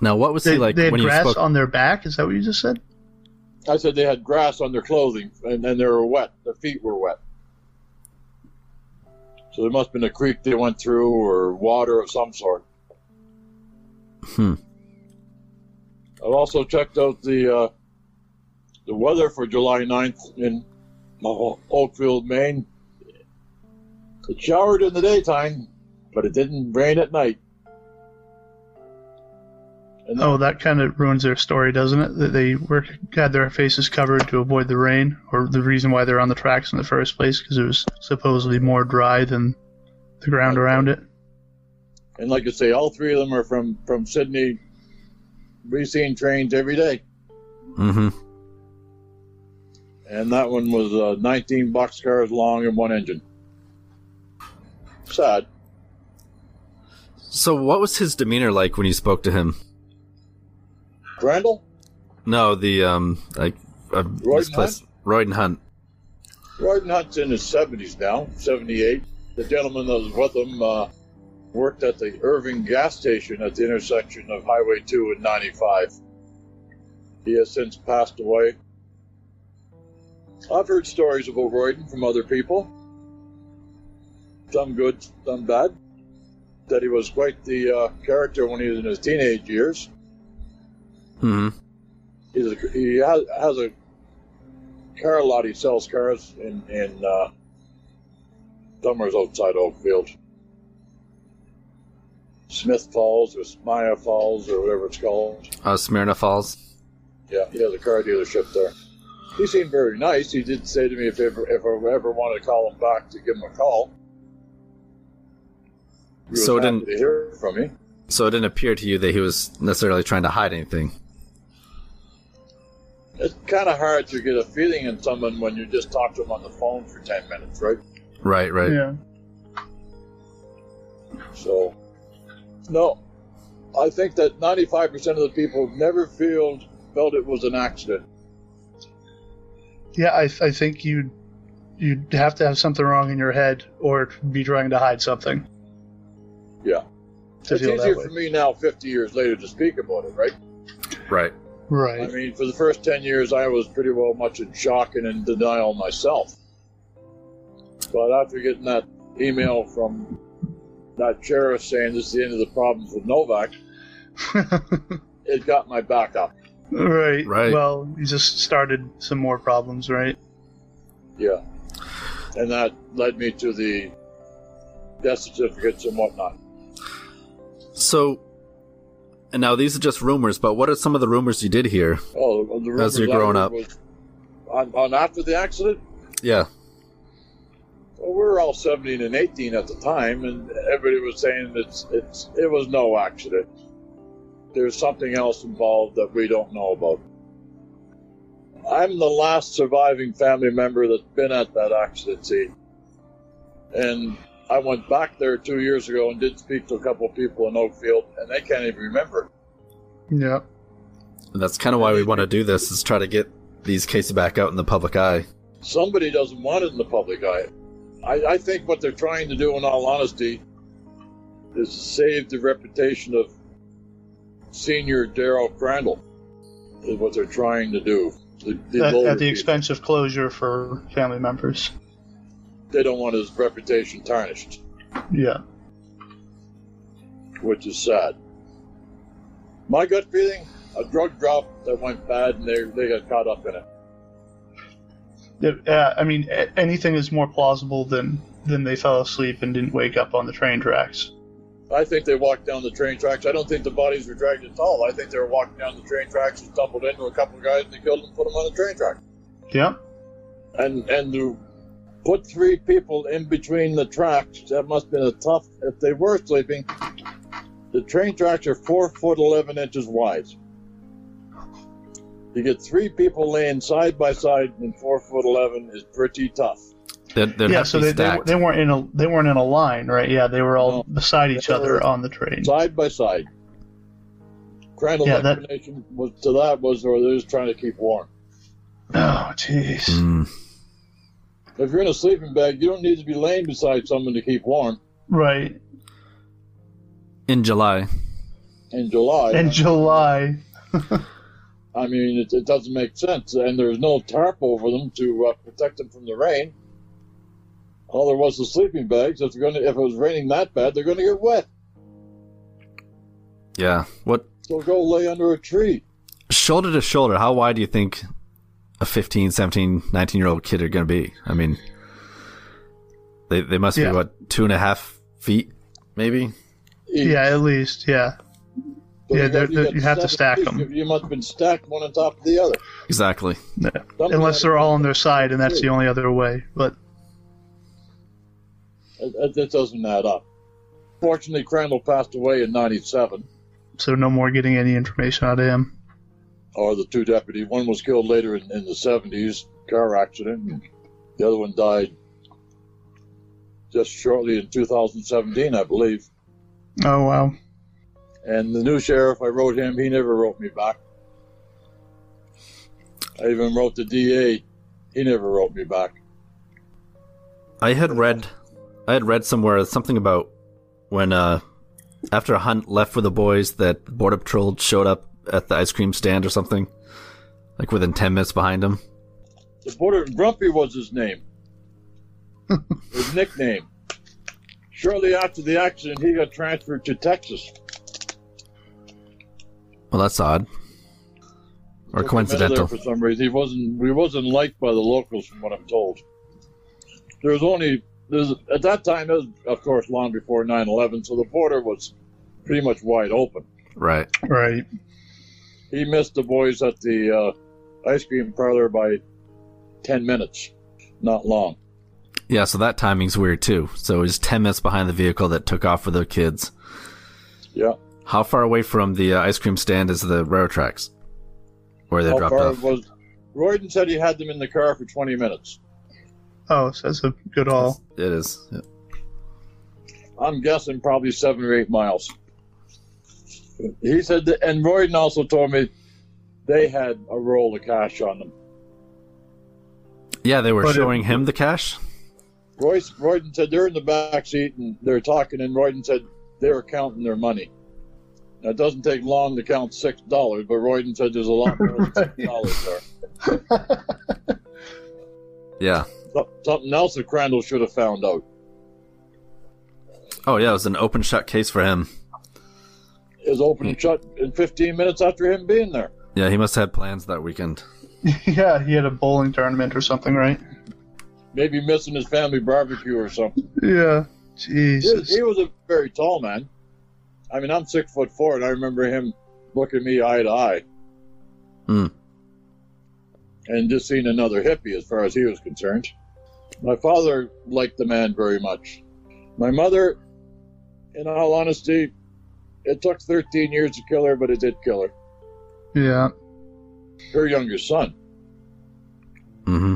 Now, what was they, he like they had when grass you spoke on their back? Is that what you just said? I said they had grass on their clothing, and then they were wet. Their feet were wet. So there must have been a creek they went through or water of some sort. Hmm. I've also checked out the uh, the weather for July ninth in Oakfield, Maine. It showered in the daytime, but it didn't rain at night. And oh, that kind of ruins their story, doesn't it? That they were, had their faces covered to avoid the rain, or the reason why they're on the tracks in the first place, because it was supposedly more dry than the ground around it. And like I say, all three of them are from, from Sydney. We've seen trains every day. Mm-hmm. And that one was uh, nineteen boxcars long and one engine. Sad. So what was his demeanor like when you spoke to him? Crandall? No, the, um, like, uh, Royden Hunt? Royden Hunt. Royden Hunt's in his seventies now, seventy-eight. The gentleman that was with him uh, worked at the Irving gas station at the intersection of Highway two and ninety-five. He has since passed away. I've heard stories about Royden from other people. Some good, some bad. That he was quite the uh, character when he was in his teenage years. Mm-hmm. He's a, he has, has a car lot. He sells cars in, in uh, somewhere outside Oakfield. Smith Falls or Smyrna Falls or whatever it's called. Uh, Smyrna Falls. Yeah, he has a car dealership there. He seemed very nice. He did say to me if ever, if I ever wanted to call him back to give him a call. We so it didn't to hear from me. So it didn't appear to you that he was necessarily trying to hide anything. It's kind of hard to get a feeling in someone when you just talk to them on the phone for ten minutes, right? Right, right. Yeah. So, no, I think that ninety-five percent of the people never feel felt it was an accident. Yeah, I, I think you you'd have to have something wrong in your head or be trying to hide something. Yeah. It's easier for me now, fifty years later, to speak about it, right? Right. Right. I mean, for the first ten years, I was pretty well much in shock and in denial myself. But after getting that email from that sheriff saying this is the end of the problems with Novak, it got my back up. Right. Right. Well, you just started some more problems, right? Yeah. And that led me to the death certificates and whatnot. So, and now these are just rumors, but what are some of the rumors you did hear oh, the rumors as you're growing up? Was on, on after the accident? Yeah. Well, we were all seventeen and eighteen at the time, and everybody was saying it's, it's, it was no accident. There's something else involved that we don't know about. I'm the last surviving family member that's been at that accident scene. And I went back there two years ago and did speak to a couple of people in Oakfield, and they can't even remember. Yeah. And that's kind of why we want to do this, is try to get these cases back out in the public eye. Somebody doesn't want it in the public eye. I, I think what they're trying to do, in all honesty, is save the reputation of Senior Daryl Crandall, is what they're trying to do. The, the at, at the expense people. Of closure for family members. They don't want his reputation tarnished. Yeah. Which is sad. My gut feeling, a drug drop that went bad and they, they got caught up in it. Uh, I mean, anything is more plausible than, than they fell asleep and didn't wake up on the train tracks. I think they walked down the train tracks. I don't think the bodies were dragged at all. I think they were walking down the train tracks and stumbled into a couple of guys and they killed them and put them on the train track. Yeah. And, and the... Put three people in between the tracks. That must have been a tough... If they were sleeping, The train tracks are four foot eleven inches wide. To get three people laying side by side in four foot eleven is pretty tough. They're, they're yeah, so they, they they weren't in a they weren't in a line, right? Yeah, they were all no, beside each other on the train, side by side. Crandall's yeah, explanation that... was to that was, or they're just trying to keep warm. Oh, jeez. Mm. If you're in a sleeping bag, you don't need to be laying beside someone to keep warm. Right. In July. In July. In I mean, July. I mean, it, it doesn't make sense, and there's no tarp over them to uh, protect them from the rain. All there was the sleeping bags. If, gonna, if it was raining that bad, they're going to get wet. Yeah. What? So go lay under a tree. Shoulder to shoulder, how wide do you think a fifteen, seventeen, nineteen-year-old kid are going to be? I mean, they they must yeah. be, what, two and a half feet, maybe? Each. Yeah, at least, yeah. So yeah, they're, they're, you have to stack feet. them. You must have been stacked one on top of the other. Exactly. Yeah. Unless they're all on their side, and that's the only other way, but... That doesn't add up. Fortunately, Crandall passed away in ninety-seven. So no more getting any information out of him. Or the two deputies. One was killed later in, in the seventies, car accident. And the other one died just shortly in two thousand seventeen, I believe. Oh, wow. And the new sheriff, I wrote him. He never wrote me back. I even wrote the D A. He never wrote me back. I had read... I had read somewhere something about when, uh, after Hunt left for the boys, that Border Patrol showed up at the ice cream stand or something, like within ten minutes behind him. The Border Grumpy was his name, his nickname. Shortly after the accident, he got transferred to Texas. Well, that's odd, or so coincidental for some reason. He wasn't. He wasn't liked by the locals, from what I'm told. There was only. There's, at that time, it was, of course, long before nine eleven, so the border was pretty much wide open. Right. Right. He missed the boys at the uh, ice cream parlor by ten minutes. Not long. Yeah, so that timing's weird, too. So it was ten minutes behind the vehicle that took off with the kids. Yeah. How far away from the uh, ice cream stand is the railroad tracks? Where they How dropped far off? Was, Royden said he had them in the car for twenty minutes. Oh, so that's a good haul. It is. Yeah. I'm guessing probably seven or eight miles. He said, that, and Royden also told me they had a roll of cash on them. Yeah, they were but showing it, him the cash? Royce, Royden said they're in the back seat and they're talking, and Royden said they were counting their money. Now, it doesn't take long to count six dollars, but Royden said there's a lot more right. than six dollars there. Yeah. Something else that Crandall should have found out. Oh, yeah, it was an open-shut case for him. It was open-shut in fifteen minutes after him being there. Yeah, he must have had plans that weekend. Yeah, he had a bowling tournament or something, right? Maybe missing his family barbecue or something. Yeah, Jesus. He, he was a very tall man. I mean, I'm six foot four, and I remember him looking me eye to eye. Hmm. And just seeing another hippie as far as he was concerned. My father liked the man very much. My mother, in all honesty, it took thirteen years to kill her, but it did kill her. Yeah. Her youngest son. Mm-hmm.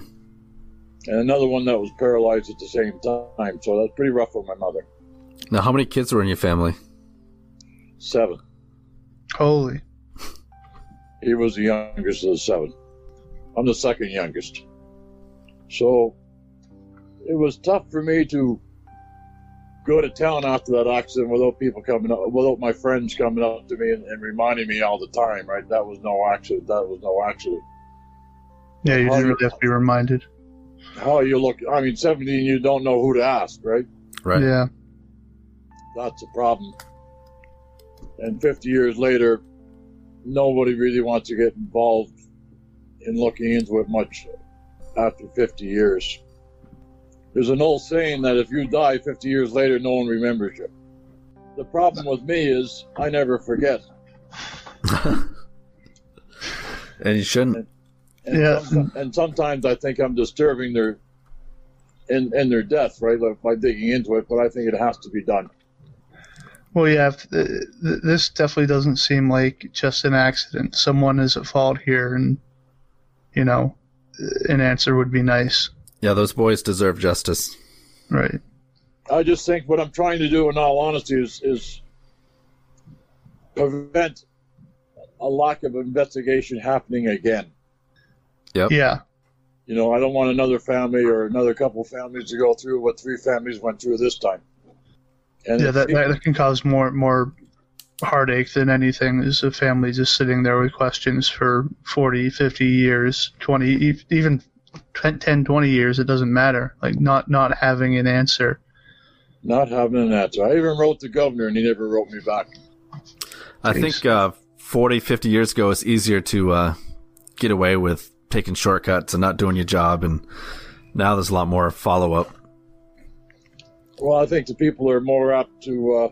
And another one that was paralyzed at the same time, so that's pretty rough for my mother. Now, how many kids were in your family? Seven. Holy. He was the youngest of the seven. I'm the second youngest. So it was tough for me to go to town after that accident without people coming up, without my friends coming up to me and, and reminding me all the time, right? That was no accident. That was no accident. Yeah, you didn't really have to be reminded. How you look, I mean, seventeen, you don't know who to ask, right? Right. Yeah. That's a problem. And fifty years later, nobody really wants to get involved in looking into it much after fifty years. There's an old saying that if you die fifty years later, no one remembers you. The problem with me is I never forget. And you shouldn't. And, and, yeah. some, and sometimes I think I'm disturbing their in, in their death, right, by digging into it, but I think it has to be done. Well, yeah, this definitely doesn't seem like just an accident. Someone is at fault here, and, you know, an answer would be nice. Yeah, those boys deserve justice. Right. I just think what I'm trying to do, in all honesty, is, is prevent a lack of investigation happening again. Yep. Yeah. You know, I don't want another family or another couple families to go through what three families went through this time. And yeah, that, that can cause more more heartache than anything, is a family just sitting there with questions for forty, fifty years, twenty, even ten, twenty years, it doesn't matter. Like, not, not having an answer. Not having an answer. I even wrote the governor, and he never wrote me back. I Jeez. think uh, forty, fifty years ago, it's easier to uh, get away with taking shortcuts and not doing your job, and now there's a lot more follow-up. Well, I think the people are more apt to, uh,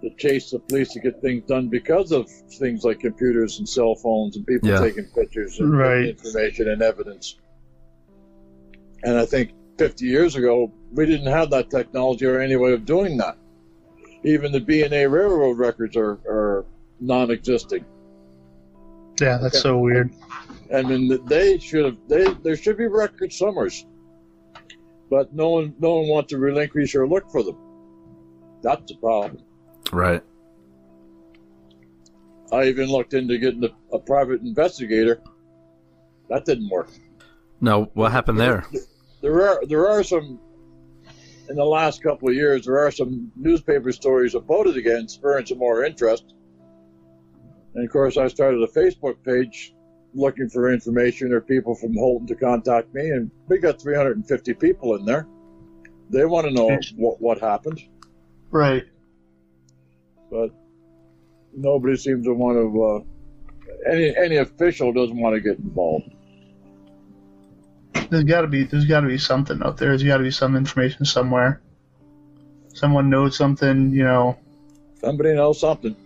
to chase the police to get things done because of things like computers and cell phones and people yeah. taking pictures and right. information and evidence. And I think fifty years ago, we didn't have that technology or any way of doing that. Even the B and A Railroad records are, are non-existing. Yeah, that's okay. so weird. I mean, they should have. They there should be records somewhere. But no one, no one wants to relinquish or look for them. That's the problem. Right. I even looked into getting a, a private investigator. That didn't work. No, what happened there? There, there are there are some. In the last couple of years, there are some newspaper stories about it again, spurring some more interest. And of course, I started a Facebook page looking for information or people from Houlton to contact me, and we got three hundred fifty people in there. They want to know what, what happened. Right. But nobody seems to want to, uh, any any official doesn't want to get involved. There's got to be there's got to be something out there. There's got to be some information somewhere. Someone knows something, you know. Somebody knows something.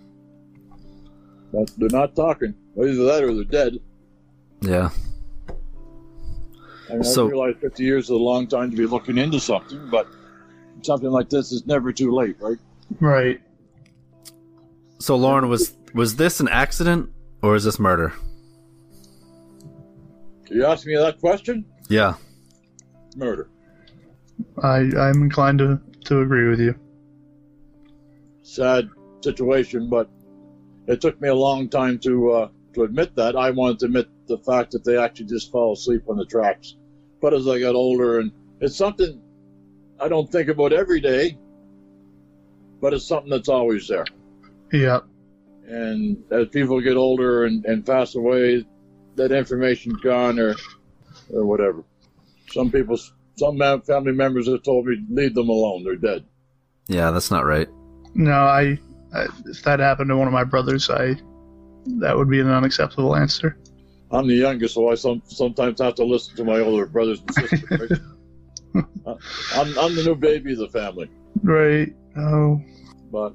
But they're not talking. Either that or they're dead. Yeah. I mean, so, I realize fifty years is a long time to be looking into something, but something like this is never too late, right? Right. So, Lauren, was was this an accident or is this murder? You asked me that question? Yeah. Murder. I, I'm inclined to, to agree with you. Sad situation, but it took me a long time to uh, to admit that. I wanted to admit the fact that they actually just fell asleep on the tracks. But as I got older, and it's something I don't think about every day, but it's something that's always there. Yeah. And as people get older and, and pass away, that information's gone or or whatever. Some people, some family members have told me, leave them alone, they're dead. Yeah, that's not right. No, I... If that happened to one of my brothers, I that would be an unacceptable answer. I'm the youngest, so I some, sometimes have to listen to my older brothers and sisters. Right? I'm, I'm the new baby of the family. Right. Oh. But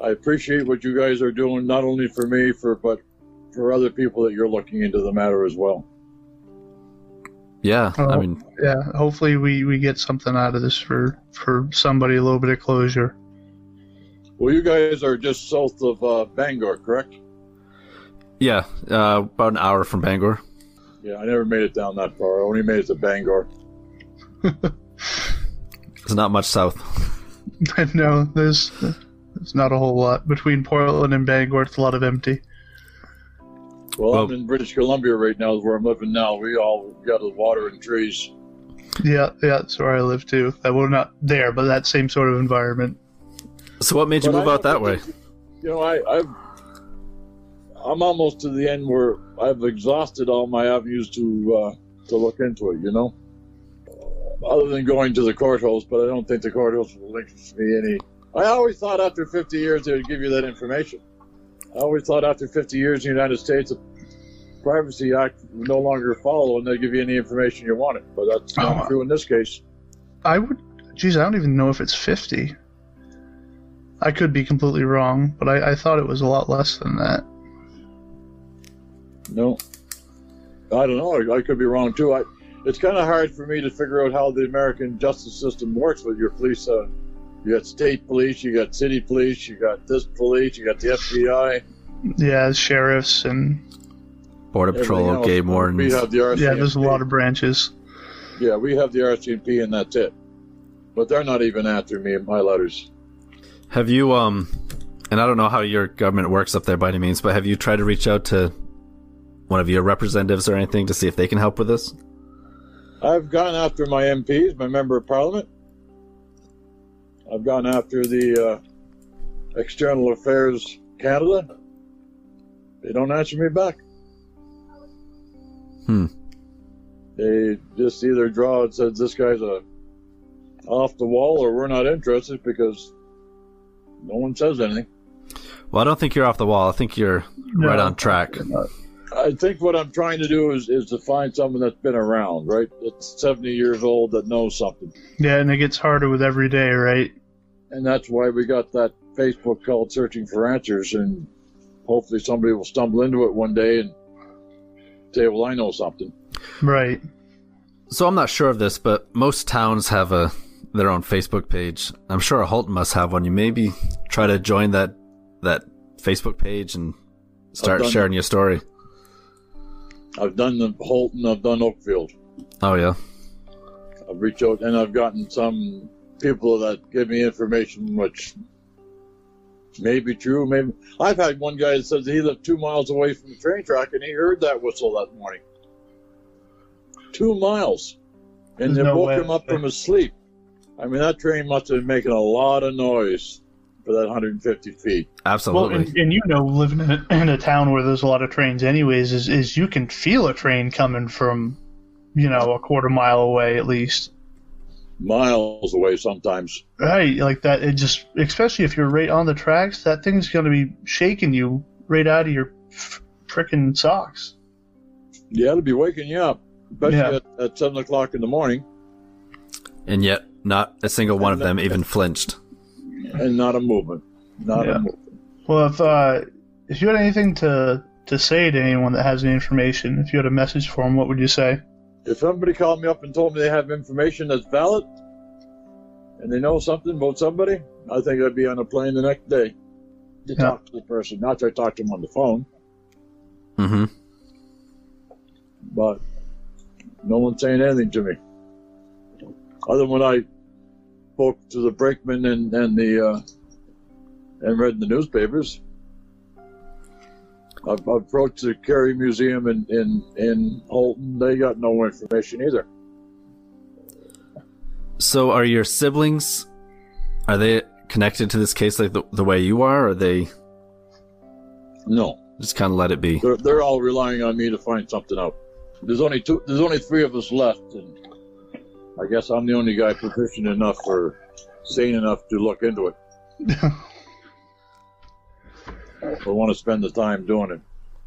I appreciate what you guys are doing, not only for me, for but for other people that you're looking into the matter as well. Yeah, oh, I mean... Yeah, hopefully we, we get something out of this for, for somebody, a little bit of closure. Well, you guys are just south of uh, Bangor, correct? Yeah, uh, about an hour from Bangor. Yeah, I never made it down that far. I only made it to Bangor. It's not much south. No, there's, there's not a whole lot. Between Portland and Bangor, it's a lot of empty. Well, well, I'm in British Columbia right now, is where I'm living now. We all got water and trees. Yeah, yeah, that's where I live too. We're not there, but that same sort of environment. So what made you but move I, out that way? You know, I, I've, I'm almost to the end where I've exhausted all my avenues to uh, to look into it, you know? Other than going to the courthouse, but I don't think the courthouse will interest me any. I always thought after fifty years they would give you that information. I always thought after fifty years in the United States, the Privacy Act would no longer follow and they'd give you any information you wanted. But that's not oh, true in this case. I would, geez, I don't even know if it's fifty. I could be completely wrong, but I, I thought it was a lot less than that. No. I don't know. I, I could be wrong, too. I, it's kind of hard for me to figure out how the American justice system works with your police uh, You got state police, you got city police, you got this police, you got the F B I. Yeah, sheriffs and... Border Patrol, game wardens. Yeah, there's a lot of branches. Yeah, we have the R C M P and that's it. But they're not even after me in my letters. Have you, um, and I don't know how your government works up there by any means, but have you tried to reach out to one of your representatives or anything to see if they can help with this? I've gone after my M Ps, my member of parliament. I've gone after the uh, External Affairs Canada. They don't answer me back. Hmm. They just either draw and says this guy's a off the wall, or we're not interested because no one says anything. Well, I don't think you're off the wall. I think you're no, right on track. I think what I'm trying to do is, is to find someone that's been around, right? That's seventy years old that knows something. Yeah, and it gets harder with every day, right? And that's why we got that Facebook called Searching for Answers, and hopefully somebody will stumble into it one day and say, well, I know something. Right. So I'm not sure of this, but most towns have a their own Facebook page. I'm sure Houlton must have one. You maybe try to join that that Facebook page and start sharing your story. I've done the Houlton, I've done Oakfield. Oh, yeah. I've reached out, and I've gotten some people that give me information which may be true. Maybe I've had one guy that says he lived two miles away from the train track, and he heard that whistle that morning. Two miles. And they woke him up from his sleep. I mean, that train must have been making a lot of noise for that one hundred fifty feet. Absolutely. Well, and, and you know, living in a, in a town where there's a lot of trains anyways, is, is you can feel a train coming from, you know, a quarter mile away at least. Miles away sometimes. Right, like that. It just, especially if you're right on the tracks, that thing's going to be shaking you right out of your frickin' socks. Yeah, it'll be waking you up, especially yeah. at, at seven o'clock in the morning. And yet, not a single one and of them that, even flinched. And not a movement. Not yeah. a movement. Well, if uh, if you had anything to, to say to anyone that has any information, if you had a message for them, what would you say? If somebody called me up and told me they have information that's valid and they know something about somebody, I think I'd be on a plane the next day to yeah. talk to the person. Not that I talked to them on the phone. Mm-hmm. But no one's saying anything to me. Other than when I spoke to the brakeman and, and, the, uh, and read the newspapers. I've approached the Carey Museum in, in, in Houlton. They got no information either. So are your siblings, are they connected to this case like the, the way you are? Or are they? No. Just kind of let it be. They're, they're all relying on me to find something out. There's only two. There's only three of us left. And I guess I'm the only guy proficient enough or sane enough to look into it. I want to spend the time doing it.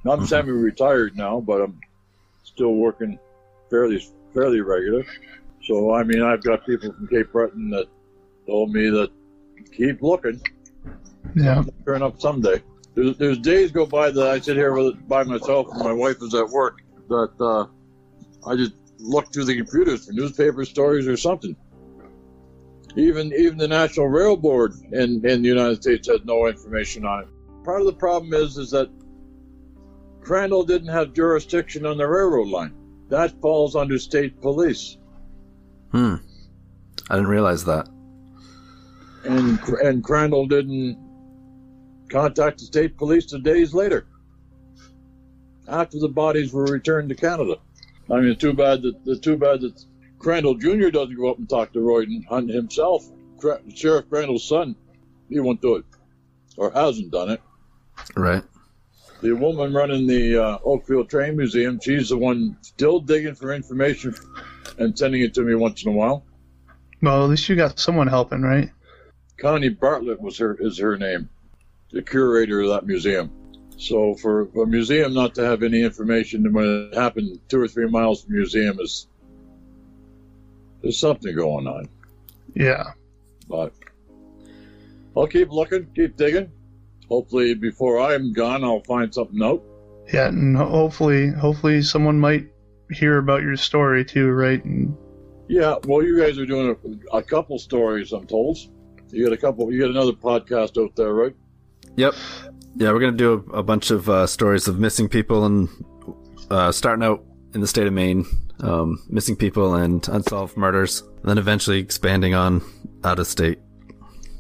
Now, I'm mm-hmm. semi-retired now, but I'm still working fairly fairly regular. So, I mean, I've got people from Cape Breton that told me that keep looking. Yeah, turn up someday. There's, there's days go by that I sit here with, by myself and my wife is at work that uh, I just look through the computers for newspaper stories or something. Even even the National Rail Board in, in the United States has no information on it. Part of the problem is is that Crandall didn't have jurisdiction on the railroad line. That falls under state police. Hmm. I didn't realize that. And and Crandall didn't contact the state police till days later, after the bodies were returned to Canada. I mean, too bad that the too bad that Crandall Junior doesn't go up and talk to Royden Hunt himself. Sheriff Crandall's son, he won't do it, or hasn't done it. Right. The woman running the uh, Oakfield Train Museum, she's the one still digging for information and sending it to me once in a while. Well, at least you got someone helping, right? Connie Bartlett was her is her name, the curator of that museum. So for a museum not to have any information when it happened two or three miles from the museum, is there's something going on. Yeah. But I'll keep looking, keep digging. Hopefully before I'm gone, I'll find something out. Yeah, and hopefully hopefully someone might hear about your story too, right? And... yeah, well, you guys are doing a, a couple stories, I'm told. You got a couple. You got another podcast out there, right? Yep. Yeah, we're going to do a, a bunch of uh, stories of missing people and uh, starting out in the state of Maine, um, missing people and unsolved murders, and then eventually expanding on out of state.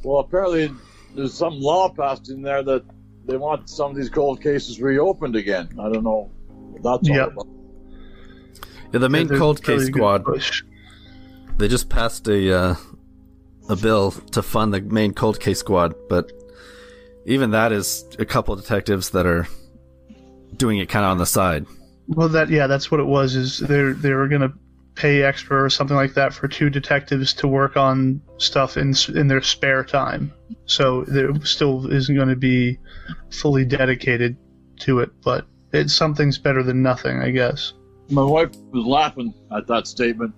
Well, apparently there's some law passed in there that they want some of these cold cases reopened again. I don't know what that's yep. all about. Yeah, the Maine Cold Case Squad, they just passed a uh, a bill to fund the Maine Cold Case Squad, but even that is a couple of detectives that are doing it kind of on the side. Well, that yeah, that's what it was. Is they they were going to pay extra or something like that for two detectives to work on stuff in in their spare time. So there still isn't going to be fully dedicated to it, but it's something's better than nothing, I guess. My wife was laughing at that statement.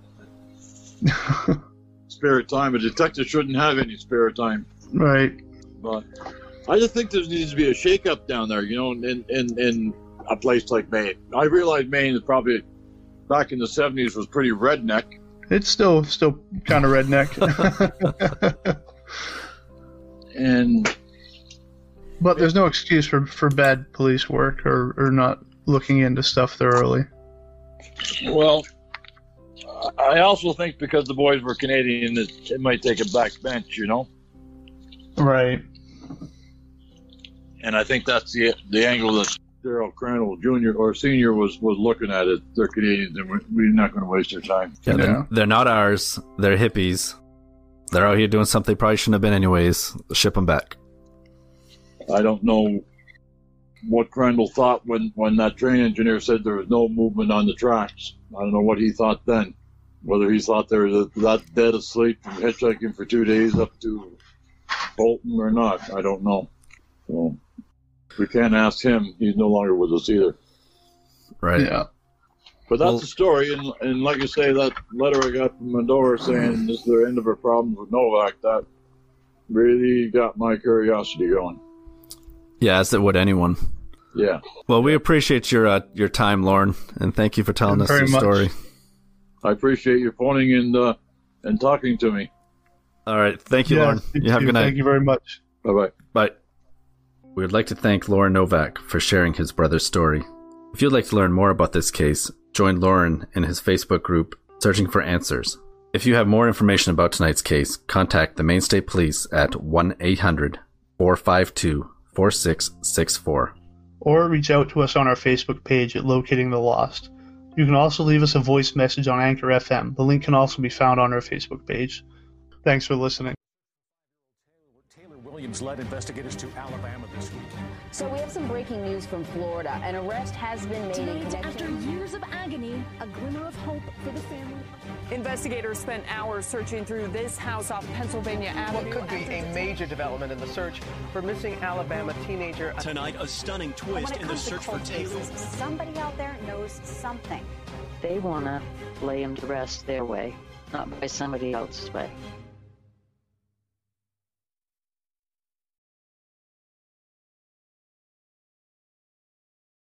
Spare time. A detective shouldn't have any spare time. Right. But I just think there needs to be a shakeup down there, you know, in, in, in a place like Maine. I realize Maine is probably, back in the seventies, was pretty redneck. It's still still kind of redneck. and But there's no excuse for, for bad police work or, or not looking into stuff thoroughly. Well, I also think because the boys were Canadian, it, it might take a back bench, you know? Right. And I think that's the the angle that Daryl Crandall Junior or Senior was, was looking at it. They're Canadians, and we're, we're not going to waste their time. Yeah, they're, yeah. they're not ours. They're hippies. They're out here doing something they probably shouldn't have been anyways. Ship them back. I don't know what Crandall thought when, when that train engineer said there was no movement on the tracks. I don't know what he thought then. Whether he thought they were that dead asleep from hitchhiking for two days up to Bolton or not, I don't know. So we can't ask him. He's no longer with us either. Right. Yeah. But that's well, the story, and, and like I say, that letter I got from Mandora saying this is the end of her problems with Novak, that really got my curiosity going. Yeah, as it would anyone. Yeah. Well, we appreciate your uh, your time, Lorne, and thank you for telling us your story. I appreciate your phoning and uh, and talking to me. All right. Thank you, yeah, Lorne. You have a good night. Thank you very much. Bye-bye. Bye. We would like to thank Lorne Novak for sharing his brother's story. If you'd like to learn more about this case, join Lorne in his Facebook group, Searching for Answers. If you have more information about tonight's case, contact the Maine State Police at one eight hundred, four five two, four six six four. Or reach out to us on our Facebook page at Locating the Lost. You can also leave us a voice message on Anchor F M. The link can also be found on our Facebook page. Thanks for listening. Taylor Williams led investigators to Alabama this week. So we have some breaking news from Florida. An arrest has been made. Tonight, after years of agony, a glimmer of hope for the family. Investigators spent hours searching through this house off Pennsylvania Avenue. What could be a major development in the search for missing Alabama teenager. Tonight, a stunning twist in the search for Taylor. Somebody out there knows something. They want to lay him to rest their way, not by somebody else's way.